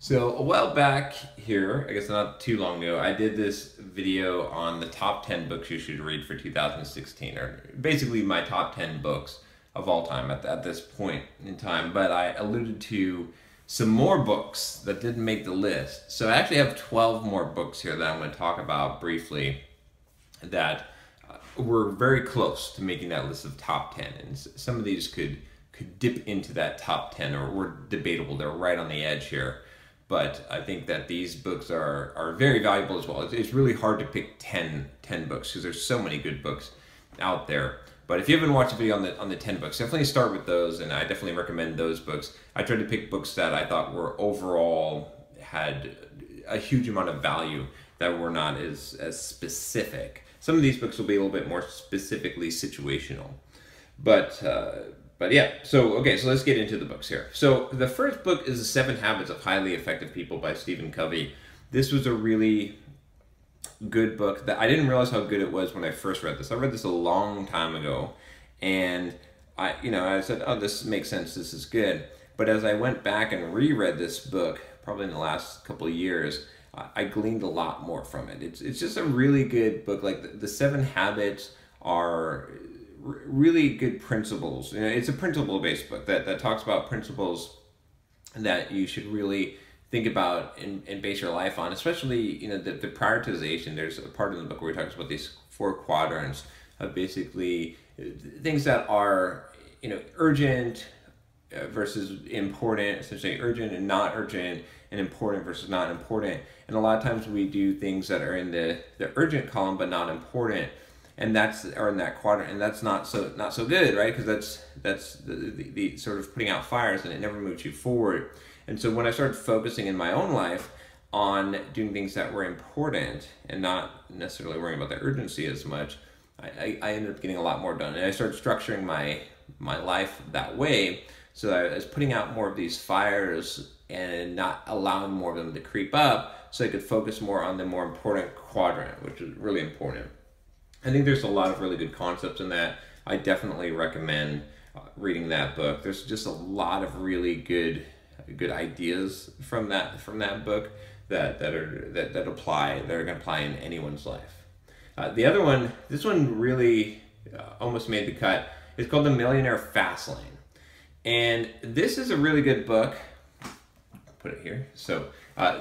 So a while back here, I guess not too long ago, I did this video on the top 10 books you should read for 2016, or basically my top 10 books of all time at this point in time, but I alluded to some more books that didn't make the list. So I actually have 12 more books here that I'm going to talk about briefly that were very close to making that list of top 10, and some of these could dip into that top 10 or were debatable. They're right on the edge here. But I think that these books are very valuable as well. It's really hard to pick 10 books because there's so many good books out there. But if you haven't watched a video on the 10 books, definitely start with those, and I definitely recommend those books. I tried to pick books that I thought were overall had a huge amount of value that were not as specific. Some of these books will be a little bit more specifically situational. But yeah, so let's get into the books here. So the first book is The Seven Habits of Highly Effective People by Stephen Covey. This was a really good book that I didn't realize how good it was when I first read this. I read this a long time ago, and I said, oh, this makes sense, this is good. But as I went back and reread this book, probably in the last couple of years, I gleaned a lot more from it. It's just a really good book. Like the Seven Habits are really good principles. It's a principle-based book that talks about principles that you should really think about and base your life on, especially the prioritization. There's a part of the book where he talks about these 4 quadrants of basically things that are urgent versus important, essentially urgent and not urgent, and important versus not important. And a lot of times we do things that are in the urgent column but not important. And that's or in that quadrant, and that's not so good, right? Because that's the sort of putting out fires, and it never moves you forward. And so when I started focusing in my own life on doing things that were important and not necessarily worrying about the urgency as much, I ended up getting a lot more done. And I started structuring my life that way, so that I was putting out more of these fires and not allowing more of them to creep up, so I could focus more on the more important quadrant, which is really important. I think there's a lot of really good concepts in that. I definitely recommend reading that book. There's just a lot of really good ideas from that book that apply. They're going to apply in anyone's life. The other one, this one really almost made the cut. It's called The Millionaire Fastlane, and this is a really good book. I'll put it here. So.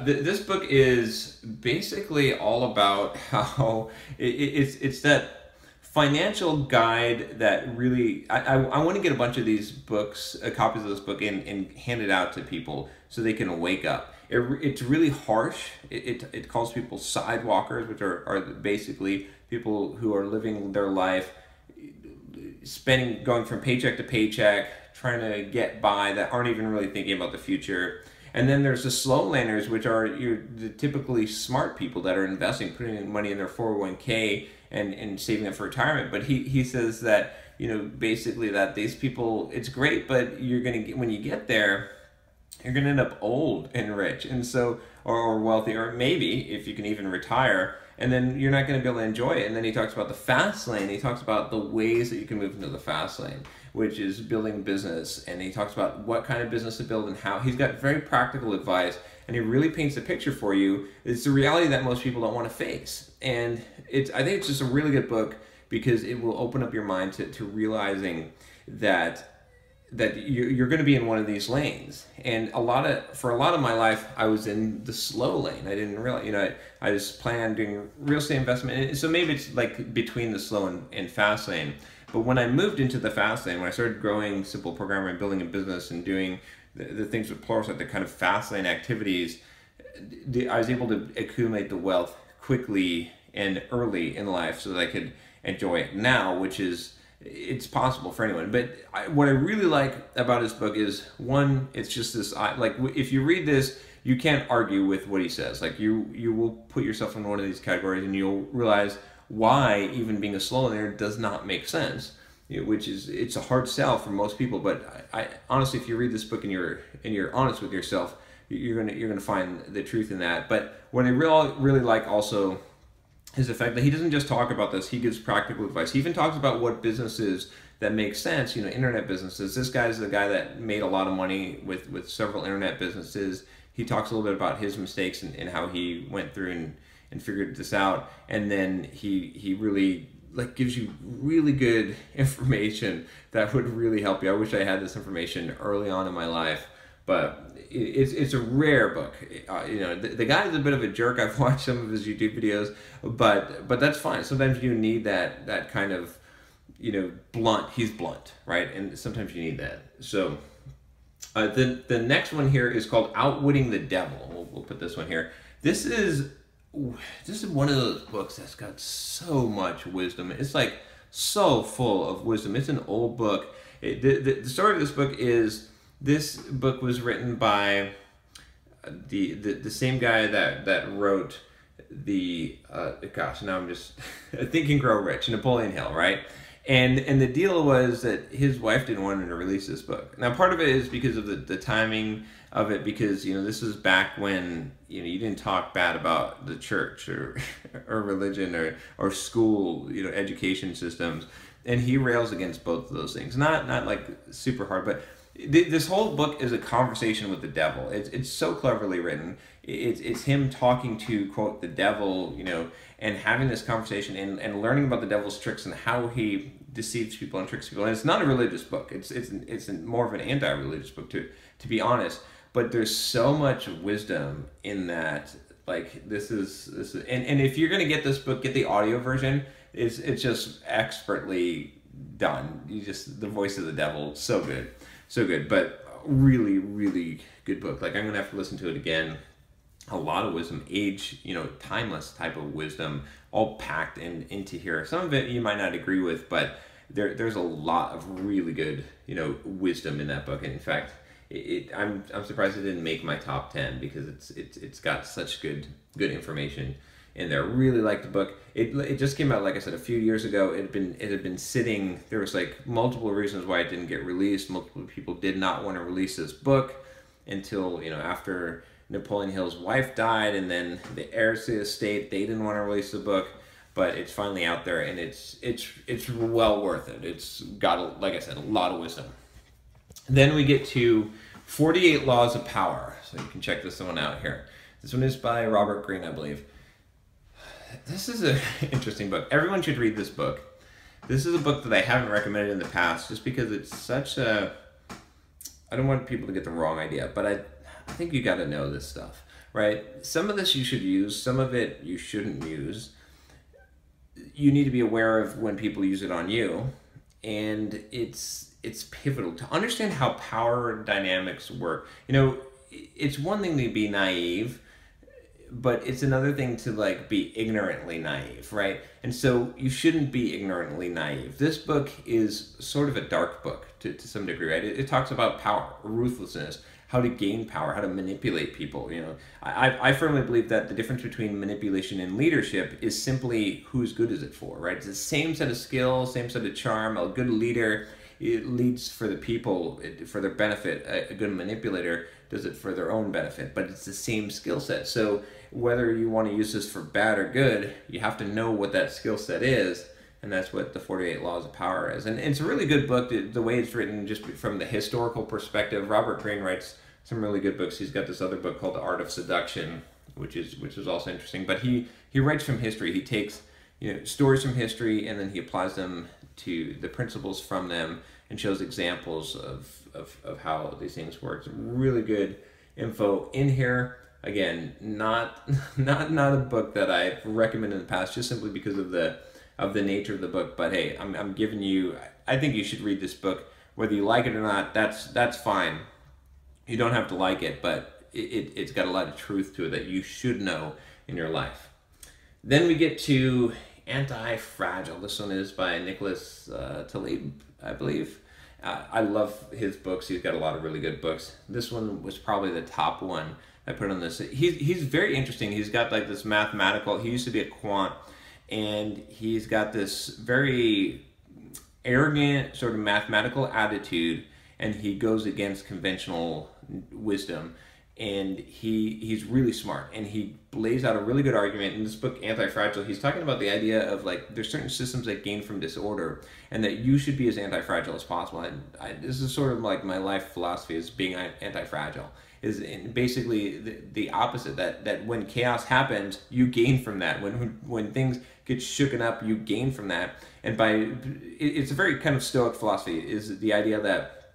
This book is basically all about how it's that financial guide that really, I want to get a bunch of these books, copies of this book, and hand it out to people so they can wake up. It's really harsh. It calls people sidewalkers, which are basically people who are living their life, going from paycheck to paycheck, trying to get by, that aren't even really thinking about the future. And then there's the slow landers, which are the typically smart people that are investing, putting in money in their 401k and saving it for retirement. But he says that, basically that these people, it's great, but when you get there, you're going to end up old and rich, and so or wealthy, or maybe if you can even retire, and then you're not going to be able to enjoy it. And then he talks about the fast lane. He talks about the ways that you can move into the fast lane, which is building business. And he talks about what kind of business to build and how. He's got very practical advice, and he really paints a picture for you. It's the reality that most people don't want to face. And I think it's just a really good book because it will open up your mind to realizing that you're going to be in one of these lanes. And for a lot of my life, I was in the slow lane. I didn't realize, I just planned doing real estate investment. And so maybe it's like between the slow and fast lane. But when I moved into the fast lane, when I started growing Simple Programmer and building a business and doing the things with Pluralsight, the kind of fast lane activities, I was able to accumulate the wealth quickly and early in life so that I could enjoy it now, which is, it's possible for anyone. But what I really like about his book is, one, it's just this, like, if you read this, you can't argue with what he says. Like, you will put yourself in one of these categories, and you'll realize, why even being a slow learner does not make sense, which is, it's a hard sell for most people. But I honestly, if you read this book and you're honest with yourself, you're gonna find the truth in that. But what I really like also is the fact that he doesn't just talk about this, he gives practical advice. He even talks about what businesses that make sense, you know, internet businesses. This guy's the guy that made a lot of money with several internet businesses. He talks a little bit about his mistakes and how he went through and figured this out. And then he really like gives you really good information that would really help you. I wish I had this information early on in my life, but it's a rare book. You know, the guy is a bit of a jerk. I've watched some of his YouTube videos, but that's fine. Sometimes you need that kind of, you know, blunt. He's blunt, right? And sometimes you need that. So the next one here is called Outwitting the Devil. We'll put this one here. This is one of those books that's got so much wisdom. It's like so full of wisdom. It's an old book. The story of this book is, this book was written by the same guy that wrote the gosh, now I'm just Think and Grow Rich, Napoleon Hill, right? And the deal was that his wife didn't want him to release this book. Now part of it is because of the timing of it, because you know, this is back when, you know, you didn't talk bad about the church or religion or school, you know, education systems. And he rails against both of those things. Not like super hard, but this whole book is a conversation with the devil. It's so cleverly written. It's him talking to, quote, the devil, you know, and having this conversation and learning about the devil's tricks and how he deceives people and tricks people. And it's not a religious book. It's more of an anti-religious book, to be honest. But there's so much wisdom in that. Like this is and if you're gonna get this book, get the audio version. It's just expertly done. The voice of the devil, so good. So good, but really, really good book. Like, I'm gonna have to listen to it again. A lot of wisdom, age, you know, timeless type of wisdom, all packed into here. Some of it you might not agree with, but there's a lot of really good, you know, wisdom in that book. And in fact, I'm surprised it didn't make my top 10, because it's got such good information in there. Really liked the book. It just came out, like I said, a few years ago. It had been sitting. There was like multiple reasons why it didn't get released. Multiple people did not want to release this book until, you know, after Napoleon Hill's wife died, and then the heirs to the estate, they didn't want to release the book. But it's finally out there, and it's well worth it. It's got, like I said, a lot of wisdom. Then we get to 48 Laws of Power. So you can check this one out here. This one is by Robert Greene, I believe. This is an interesting book. Everyone should read this book. This is a book that I haven't recommended in the past, just because it's such a... I don't want people to get the wrong idea, but I think you gotta know this stuff, right? Some of this you should use, some of it you shouldn't use. You need to be aware of when people use it on you, and it's pivotal to understand how power dynamics work. You know, it's one thing to be naive, but it's another thing to like be ignorantly naive, right? And so you shouldn't be ignorantly naive. This book is sort of a dark book to some degree, right? It talks about power, ruthlessness, how to gain power, how to manipulate people. You know, I firmly believe that the difference between manipulation and leadership is simply whose good is it for, right? It's the same set of skills, same set of charm. A good leader, it leads for the people, for their benefit. A good manipulator does it for their own benefit, but it's the same skill set. So whether you want to use this for bad or good, you have to know what that skill set is, and that's what the 48 Laws of Power is. And it's a really good book, the way it's written, just from the historical perspective. Robert Greene writes some really good books. He's got this other book called The Art of Seduction, which is also interesting, but he writes from history. He takes, you know, stories from history, and then he applies them to the principles from them and shows examples of how these things work. Some really good info in here. Again, not a book that I've recommended in the past, just simply because of the nature of the book. But hey, I'm giving you, I think you should read this book. Whether you like it or not, that's fine. You don't have to like it, but it's got a lot of truth to it that you should know in your life. Then we get to Anti-Fragile. This one is by Nicholas Taleb, I believe. I love his books. He's got a lot of really good books. This one was probably the top one I put on this. He's very interesting. He's got like this mathematical, he used to be a quant, and he's got this very arrogant sort of mathematical attitude, and he goes against conventional wisdom, and he's really smart, and he lays out a really good argument in this book, Anti-Fragile. He's talking about the idea of, like, there's certain systems that gain from disorder, and that you should be as anti-fragile as possible. And this is sort of like my life philosophy, is being anti-fragile, is basically the opposite, that when chaos happens, you gain from that. When things get shooken up, you gain from that. And it's a very kind of stoic philosophy, is the idea that,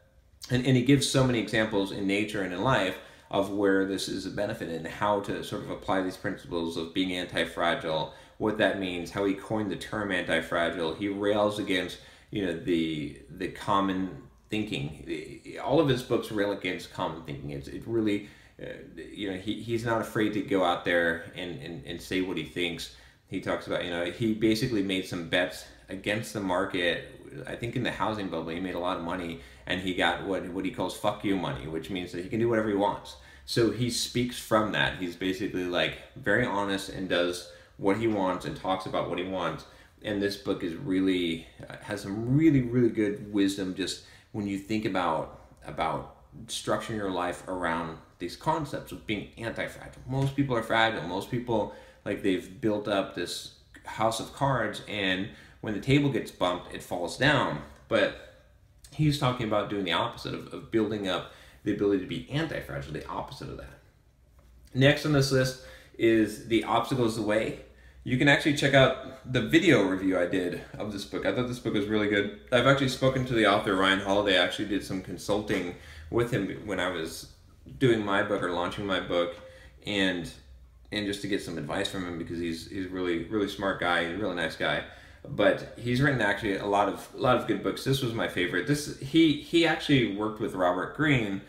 and he gives so many examples in nature and in life of where this is a benefit, and how to sort of apply these principles of being anti-fragile, what that means, how he coined the term anti-fragile. He rails against, you know, the common thinking. All of his books rail against common thinking. It really, you know, he's not afraid to go out there and say what he thinks. He talks about, you know, he basically made some bets against the market. I think in the housing bubble, he made a lot of money, and he got what he calls fuck you money, which means that he can do whatever he wants. So he speaks from that. He's basically, like, very honest and does what he wants and talks about what he wants. And this book is really, has some really, really good wisdom, just when you think about structuring your life around these concepts of being anti-fragile. Most people are fragile. Most people, like, they've built up this house of cards, and when the table gets bumped, it falls down. But he's talking about doing the opposite of building up the ability to be anti-fragile, the opposite of that. Next on this list is The Obstacle Is the Way. You can actually check out the video review I did of this book. I thought this book was really good. I've actually spoken to the author, Ryan Holiday. I actually did some consulting with him when I was doing my book or launching my book, and just to get some advice from him, because he's really, really smart guy. He's a really nice guy. But he's written actually a lot of good books. This was my favorite. He actually worked with Robert Greene,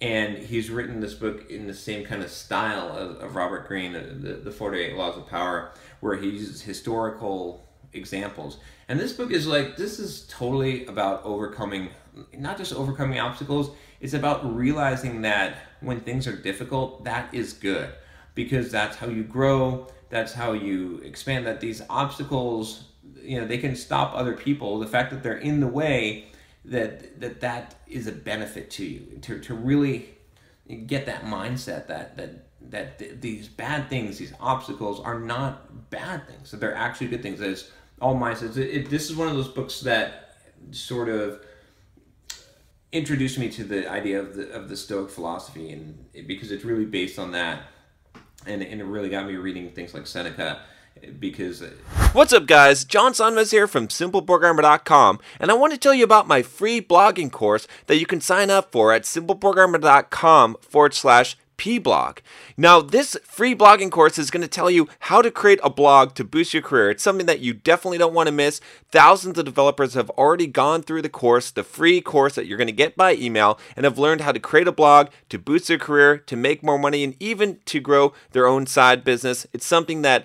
and he's written this book in the same kind of style of Robert Greene, the 48 Laws of Power, where he uses historical examples. And this book is like, this is totally about overcoming, not just overcoming obstacles, it's about realizing that when things are difficult, that is good, because that's how you grow, that's how you expand, that these obstacles, you know, they can stop other people. The fact that they're in the way, that is a benefit to you. To really get that mindset that these bad things, these obstacles, are not bad things, that they're actually good things. That's all mindsets. This is one of those books that sort of introduced me to the idea of the Stoic philosophy, because it's really based on that, and it really got me reading things like Seneca. What's up, guys? John Sonmez here from simpleprogrammer.com, and I want to tell you about my free blogging course that you can sign up for at simpleprogrammer.com/pblog. Now, this free blogging course is going to tell you how to create a blog to boost your career. It's something that you definitely don't want to miss. Thousands of developers have already gone through the course, the free course that you're going to get by email, and have learned how to create a blog to boost their career, to make more money, and even to grow their own side business. It's something that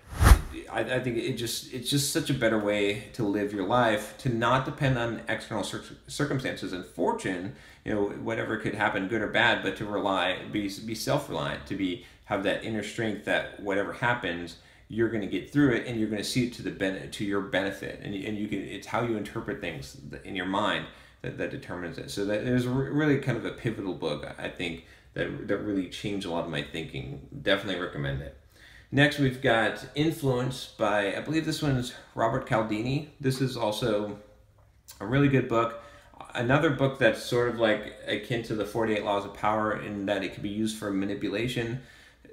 I think it's just such a better way to live your life, to not depend on external circumstances and fortune, you know, whatever could happen, good or bad, but to rely, be self-reliant, have that inner strength that whatever happens, you're going to get through it, and you're going to see it to your benefit, and you can, it's how you interpret things in your mind that determines it. So that is really kind of a pivotal book, I think, that really changed a lot of my thinking. Definitely recommend it. Next, we've got Influence by, I believe this one's Robert Cialdini. This is also a really good book. Another book that's sort of like akin to the 48 Laws of Power, in that it can be used for manipulation,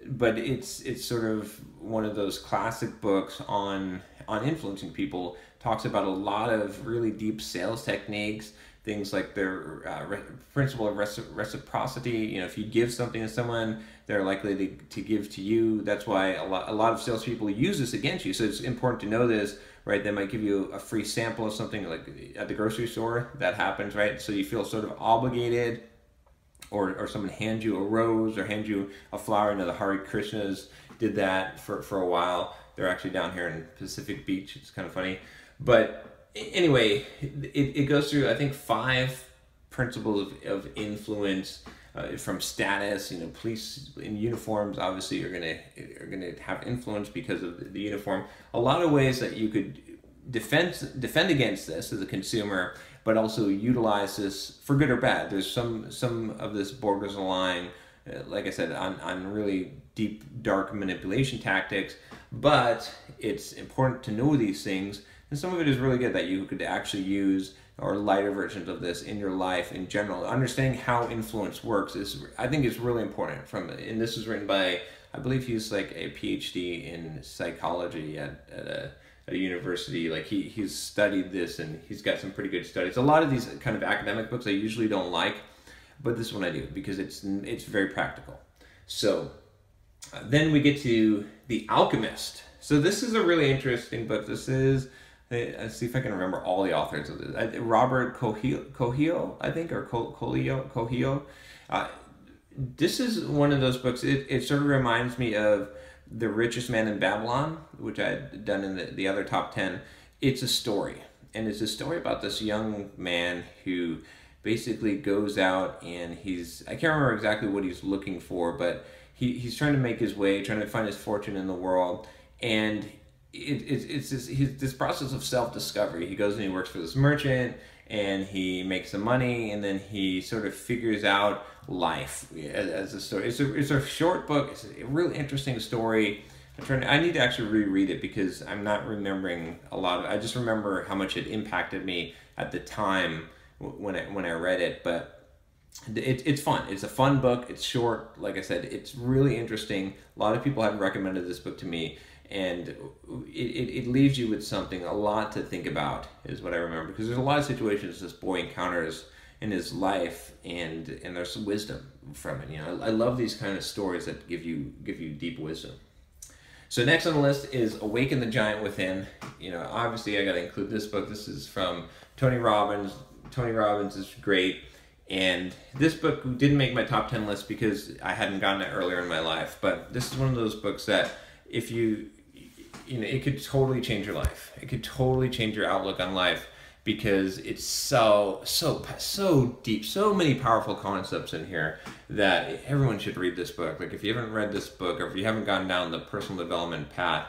but it's sort of one of those classic books on influencing people. Talks about a lot of really deep sales techniques, things like their principle of reciprocity. You know, if you give something to someone, they're likely to give to you. That's why a lot of salespeople use this against you. So it's important to know this, right? They might give you a free sample of something, like at the grocery store. That happens, right? So you feel sort of obligated or someone hand you a rose or hand you a flower. I know the Hare Krishnas did that for a while. They're actually down here in Pacific Beach. It's kind of funny. But anyway, it goes through, I think, 5 principles of influence, from status. You know, police in uniforms obviously are gonna have influence because of the uniform. A lot of ways that you could defend against this as a consumer, but also utilize this for good or bad. There's some of this borders line, like I said, on really deep, dark manipulation tactics, but it's important to know these things, and some of it is really good that you could actually use, or lighter versions of this in your life in general. Understanding how influence works is, I think, is really important. And this is written by, I believe he's like a PhD in psychology at a university. Like he's studied this, and he's got some pretty good studies. A lot of these kind of academic books I usually don't like, but this one I do because it's very practical. So then we get to The Alchemist. So this is a really interesting book. This is, let's see if I can remember all the authors of this. Robert Coelho, I think, or Coelho. This is one of those books. It sort of reminds me of The Richest Man in Babylon, which I had done in the other top 10. It's a story, and it's a story about this young man who basically goes out and I can't remember exactly what he's looking for, but he's trying to make his way, trying to find his fortune in the world, and it's this process of self-discovery. He goes and he works for this merchant, and he makes some money, and then he sort of figures out life as a story. It's a short book. It's a really interesting story. I need to actually reread it because I'm not remembering a lot of it. I just remember how much it impacted me at the time when I read it, but it's fun. It's a fun book. It's short. Like I said, it's really interesting. A lot of people have recommended this book to me, and it leaves you with something, a lot to think about, is what I remember, because there's a lot of situations this boy encounters in his life, and there's some wisdom from it. You know, I love these kind of stories that give you deep wisdom. So next on the list is Awaken the Giant Within. You know, obviously I got to include this book. This is from Tony Robbins. Tony Robbins is great, and this book didn't make my top 10 list because I hadn't gotten it earlier in my life, but this is one of those books that if you know, it could totally change your life. It could totally change your outlook on life because it's so deep, so many powerful concepts in here that everyone should read this book. Like if you haven't read this book, or if you haven't gone down the personal development path,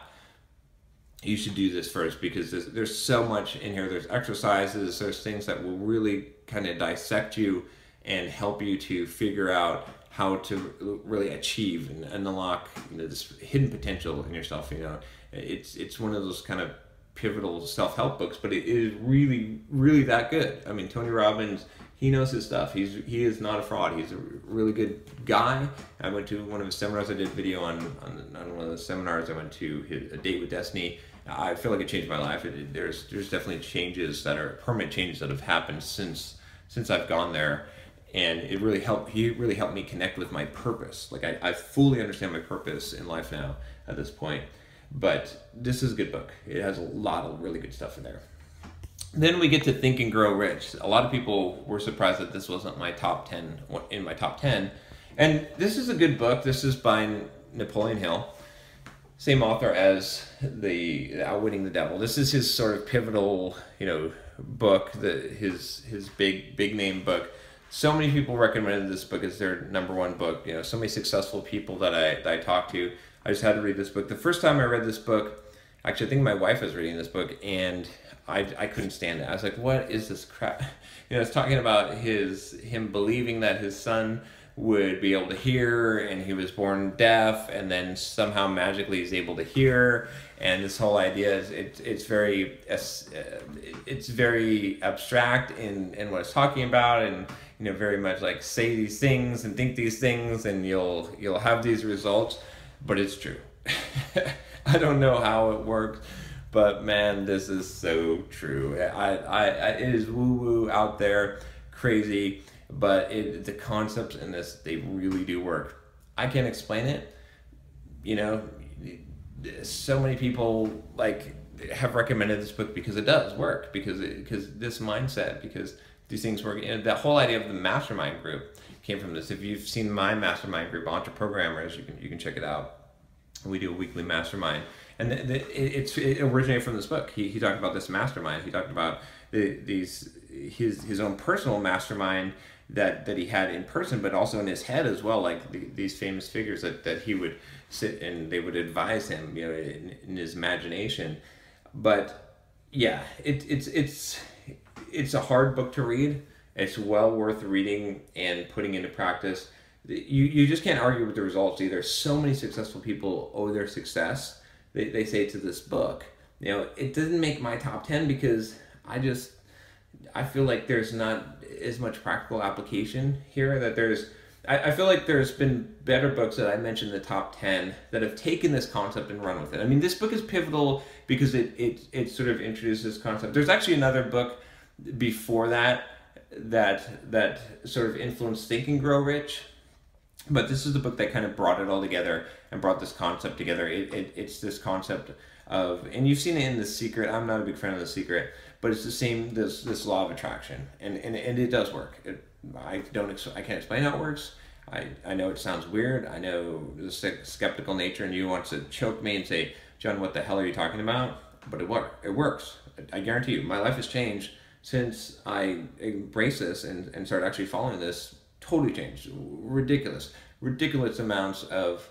you should do this first because there's so much in here. There's exercises, there's things that will really kind of dissect you and help you to figure out how to really achieve and unlock, you know, this hidden potential in yourself. You know, it's one of those kind of pivotal self-help books, but it is really, really that good. I mean, Tony Robbins, he knows his stuff. He is not a fraud. He's a really good guy. I went to one of his seminars. I did a video on one of the seminars I went to, A Date with Destiny. I feel like it changed my life. There's definitely changes that are permanent changes that have happened since I've gone there. And it really helped. He really helped me connect with my purpose. Like I fully understand my purpose in life now at this point. But this is a good book. It has a lot of really good stuff in there. Then we get to Think and Grow Rich. A lot of people were surprised that this wasn't my top 10. In my top 10, and this is a good book. This is by Napoleon Hill, same author as the Outwitting the Devil. This is his sort of pivotal, you know, book. His big name book. So many people recommended this book as their #1 book. You know, so many successful people that I talked to. I just had to read this book. The first time I read this book, actually I think my wife was reading this book, and I couldn't stand it. I was like, what is this crap? You know, it's talking about him believing that his son would be able to hear, and he was born deaf, and then somehow magically he's able to hear. And this whole idea is it's very abstract in what it's talking about, and you know, very much like say these things and think these things and you'll have these results. But it's true. I don't know how it works, but man, this is so true. It is woo-woo out there, crazy, but the concepts in this, they really do work. I can't explain it. You know, so many people like have recommended this book because it does work, because this mindset, because these things work. And that whole idea of the mastermind group came from this. If you've seen my mastermind group, Entreprogrammers, you can check it out. We do a weekly mastermind, and it originated from this book. He talked about this mastermind. He talked about his own personal mastermind that he had in person, but also in his head as well, like these famous figures that he would sit and they would advise him, you know, in his imagination. But yeah, it's a hard book to read. It's well worth reading and putting into practice. You just can't argue with the results either. So many successful people owe their success, they say, to this book. You know, it doesn't make my top 10 because I feel like there's not as much practical application here. I feel like there's been better books that I mentioned in the top 10 that have taken this concept and run with it. I mean, this book is pivotal because it sort of introduces this concept. There's actually another book before that sort of influenced Think and Grow Rich. But this is the book that kind of brought it all together and brought this concept together. It's this concept of, and you've seen it in The Secret. I'm not a big fan of The Secret, but it's the same, this law of attraction. And it does work. I can't explain how it works. I know it sounds weird. I know the skeptical nature in you wants to choke me and say, John, what the hell are you talking about? But it works. I guarantee you, my life has changed since I embraced this and started actually following this. Totally changed. Ridiculous amounts of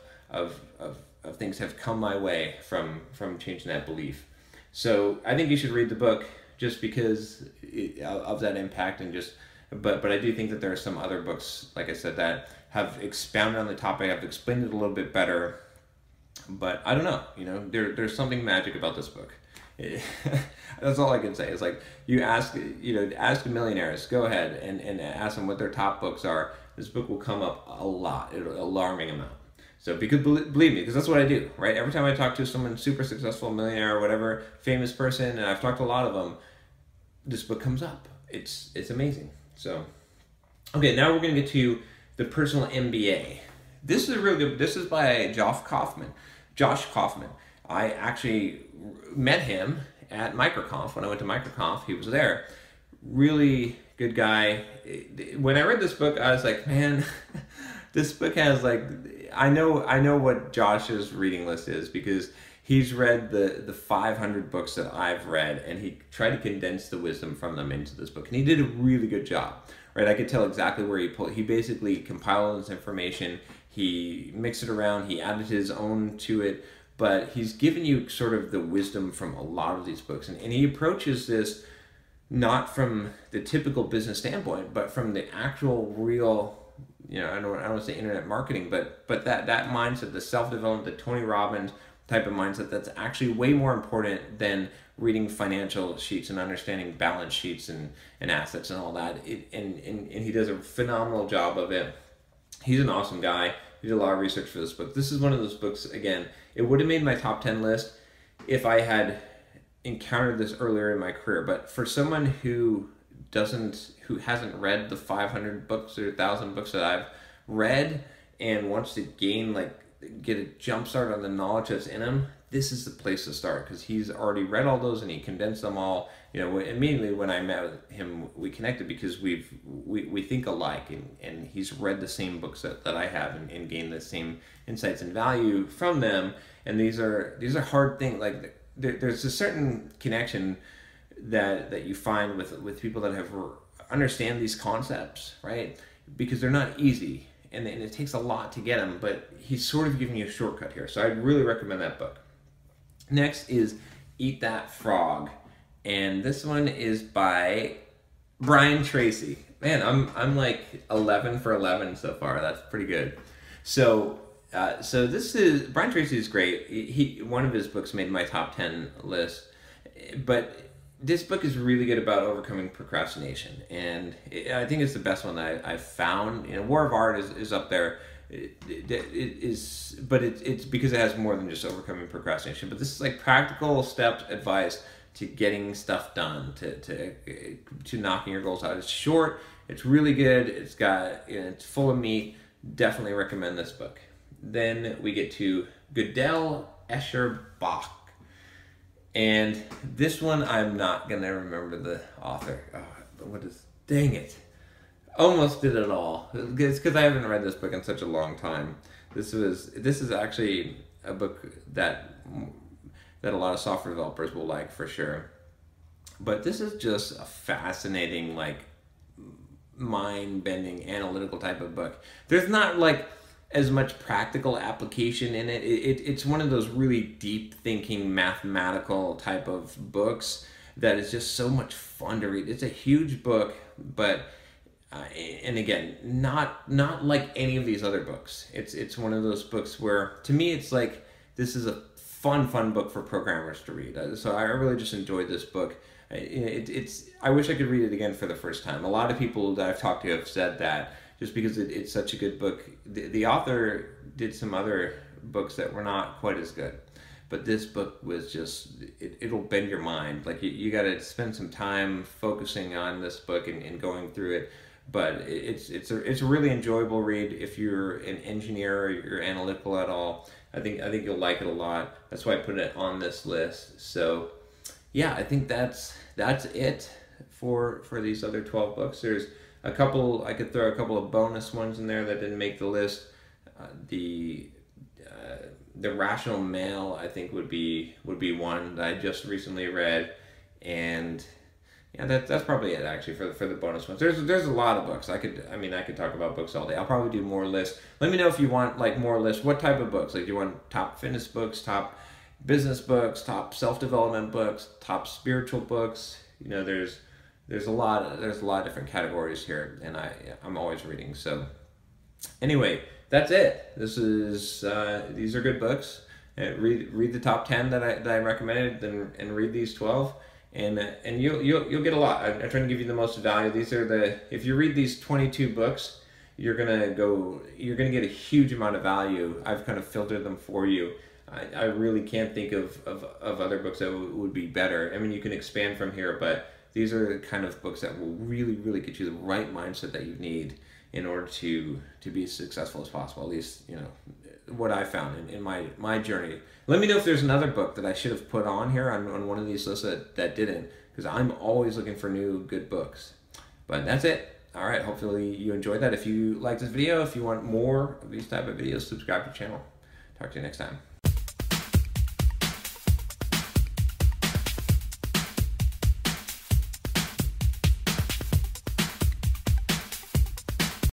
things have come my way from changing that belief. So I think you should read the book just because of that impact, and but I do think that there are some other books, like I said, that have expounded on the topic, have explained it a little bit better. But I don't know, you know, there's something magic about this book. That's all I can say. It's like, you ask, you know, ask the millionaires, go ahead and ask them what their top books are. This book will come up a lot, an alarming amount. So if you could believe me, because that's what I do, right? Every time I talk to someone super successful, millionaire or whatever, famous person, and I've talked to a lot of them, this book comes up. It's amazing. So, okay, now we're going to get to The Personal MBA. This is a really good, this is by Josh Kaufman. I actually met him at MicroConf. When I went to MicroConf, he was there. Really good guy. When I read this book, I was like, man, this book has like, I know what Josh's reading list is, because he's read the 500 books that I've read, and he tried to condense the wisdom from them into this book. And he did a really good job, right? I could tell exactly where he pulled. He basically compiled his information. He mixed it around. He added his own to it. But he's given you sort of the wisdom from a lot of these books. And he approaches this not from the typical business standpoint, but from the actual real, you know, I don't want to say internet marketing, but that mindset, the self-development, the Tony Robbins type of mindset, that's actually way more important than reading financial sheets and understanding balance sheets and assets and all that. And he does a phenomenal job of it. He's an awesome guy. He did a lot of research for this book. This is one of those books, again, it would have made my top 10 list if I had encountered this earlier in my career. But for someone who hasn't read the 500 books or 1,000 books that I've read and wants to gain, get a jump start on the knowledge that's in him, this is the place to start, because he's already read all those and he condensed them all. You know, immediately when I met with him, we connected because we think alike, and he's read the same books that I have and gained the same insights and value from them. And these are hard things. Like there's a certain connection that you find with people that understand these concepts, right? Because they're not easy, and it takes a lot to get them. But he's sort of giving you a shortcut here, so I'd really recommend that book. Next is Eat That Frog, and this one is by Brian Tracy. Man, I'm like 11 for 11 so far. That's pretty good. So this is, Brian Tracy is great. One of his books made my top 10 list, but this book is really good about overcoming procrastination, and I think it's the best one that I've found. You know, War of Art is up there. It's because it has more than just overcoming procrastination, but this is like practical steps, advice to getting stuff done, to knocking your goals out. It's short, it's really good, it's got, you know, it's full of meat. Definitely recommend this book. Then we get to Gödel, Escher, Bach, and this one I'm not gonna remember the author. Oh, what is Dang it. Almost did it all. It's because I haven't read this book in such a long time. This is actually a book that a lot of software developers will like for sure. But this is just a fascinating, like, mind-bending, analytical type of book. There's not, like, as much practical application in it. It's one of those really deep thinking, mathematical type of books that is just so much fun to read. It's a huge book, but and again, not like any of these other books. It's one of those books where, to me, it's like, this is a fun book for programmers to read. So I really just enjoyed this book. I wish I could read it again for the first time. A lot of people that I've talked to have said that, just because it's such a good book. The author did some other books that were not quite as good, but this book was just, it'll bend your mind. Like, you gotta spend some time focusing on this book and going through it, but it's a really enjoyable read. If you're an engineer or you're analytical at all, I think you'll like it a lot. That's why I put it on this list. So yeah, I think that's it for these other 12 books. There's a couple, I could throw a couple of bonus ones in there that didn't make the list. The Rational Male, I think, would be one that I just recently read, and yeah, that's probably it actually for the bonus ones. There's a lot of books. I could talk about books all day. I'll probably do more lists. Let me know if you want, like, more lists. What type of books? Like, do you want top fitness books, top business books, top self-development books, top spiritual books? You know, there's a lot of different categories here, and I'm always reading. So anyway, that's it. These are good books. Read the top 10 that I recommended, and read these 12, and you'll get a lot. I'm trying to give you the most value. These are if you read these 22 books, you're gonna get a huge amount of value. I've kind of filtered them for you. I really can't think of other books that would be better. I mean, you can expand from here, but these are the kind of books that will really, really get you the right mindset that you need in order to be as successful as possible. At least, you know, what I found in my journey. Let me know if there's another book that I should have put on here on one of these lists that didn't, because I'm always looking for new good books. But that's it. All right, hopefully you enjoyed that. If you like this video, if you want more of these type of videos, subscribe to the channel. Talk to you next time.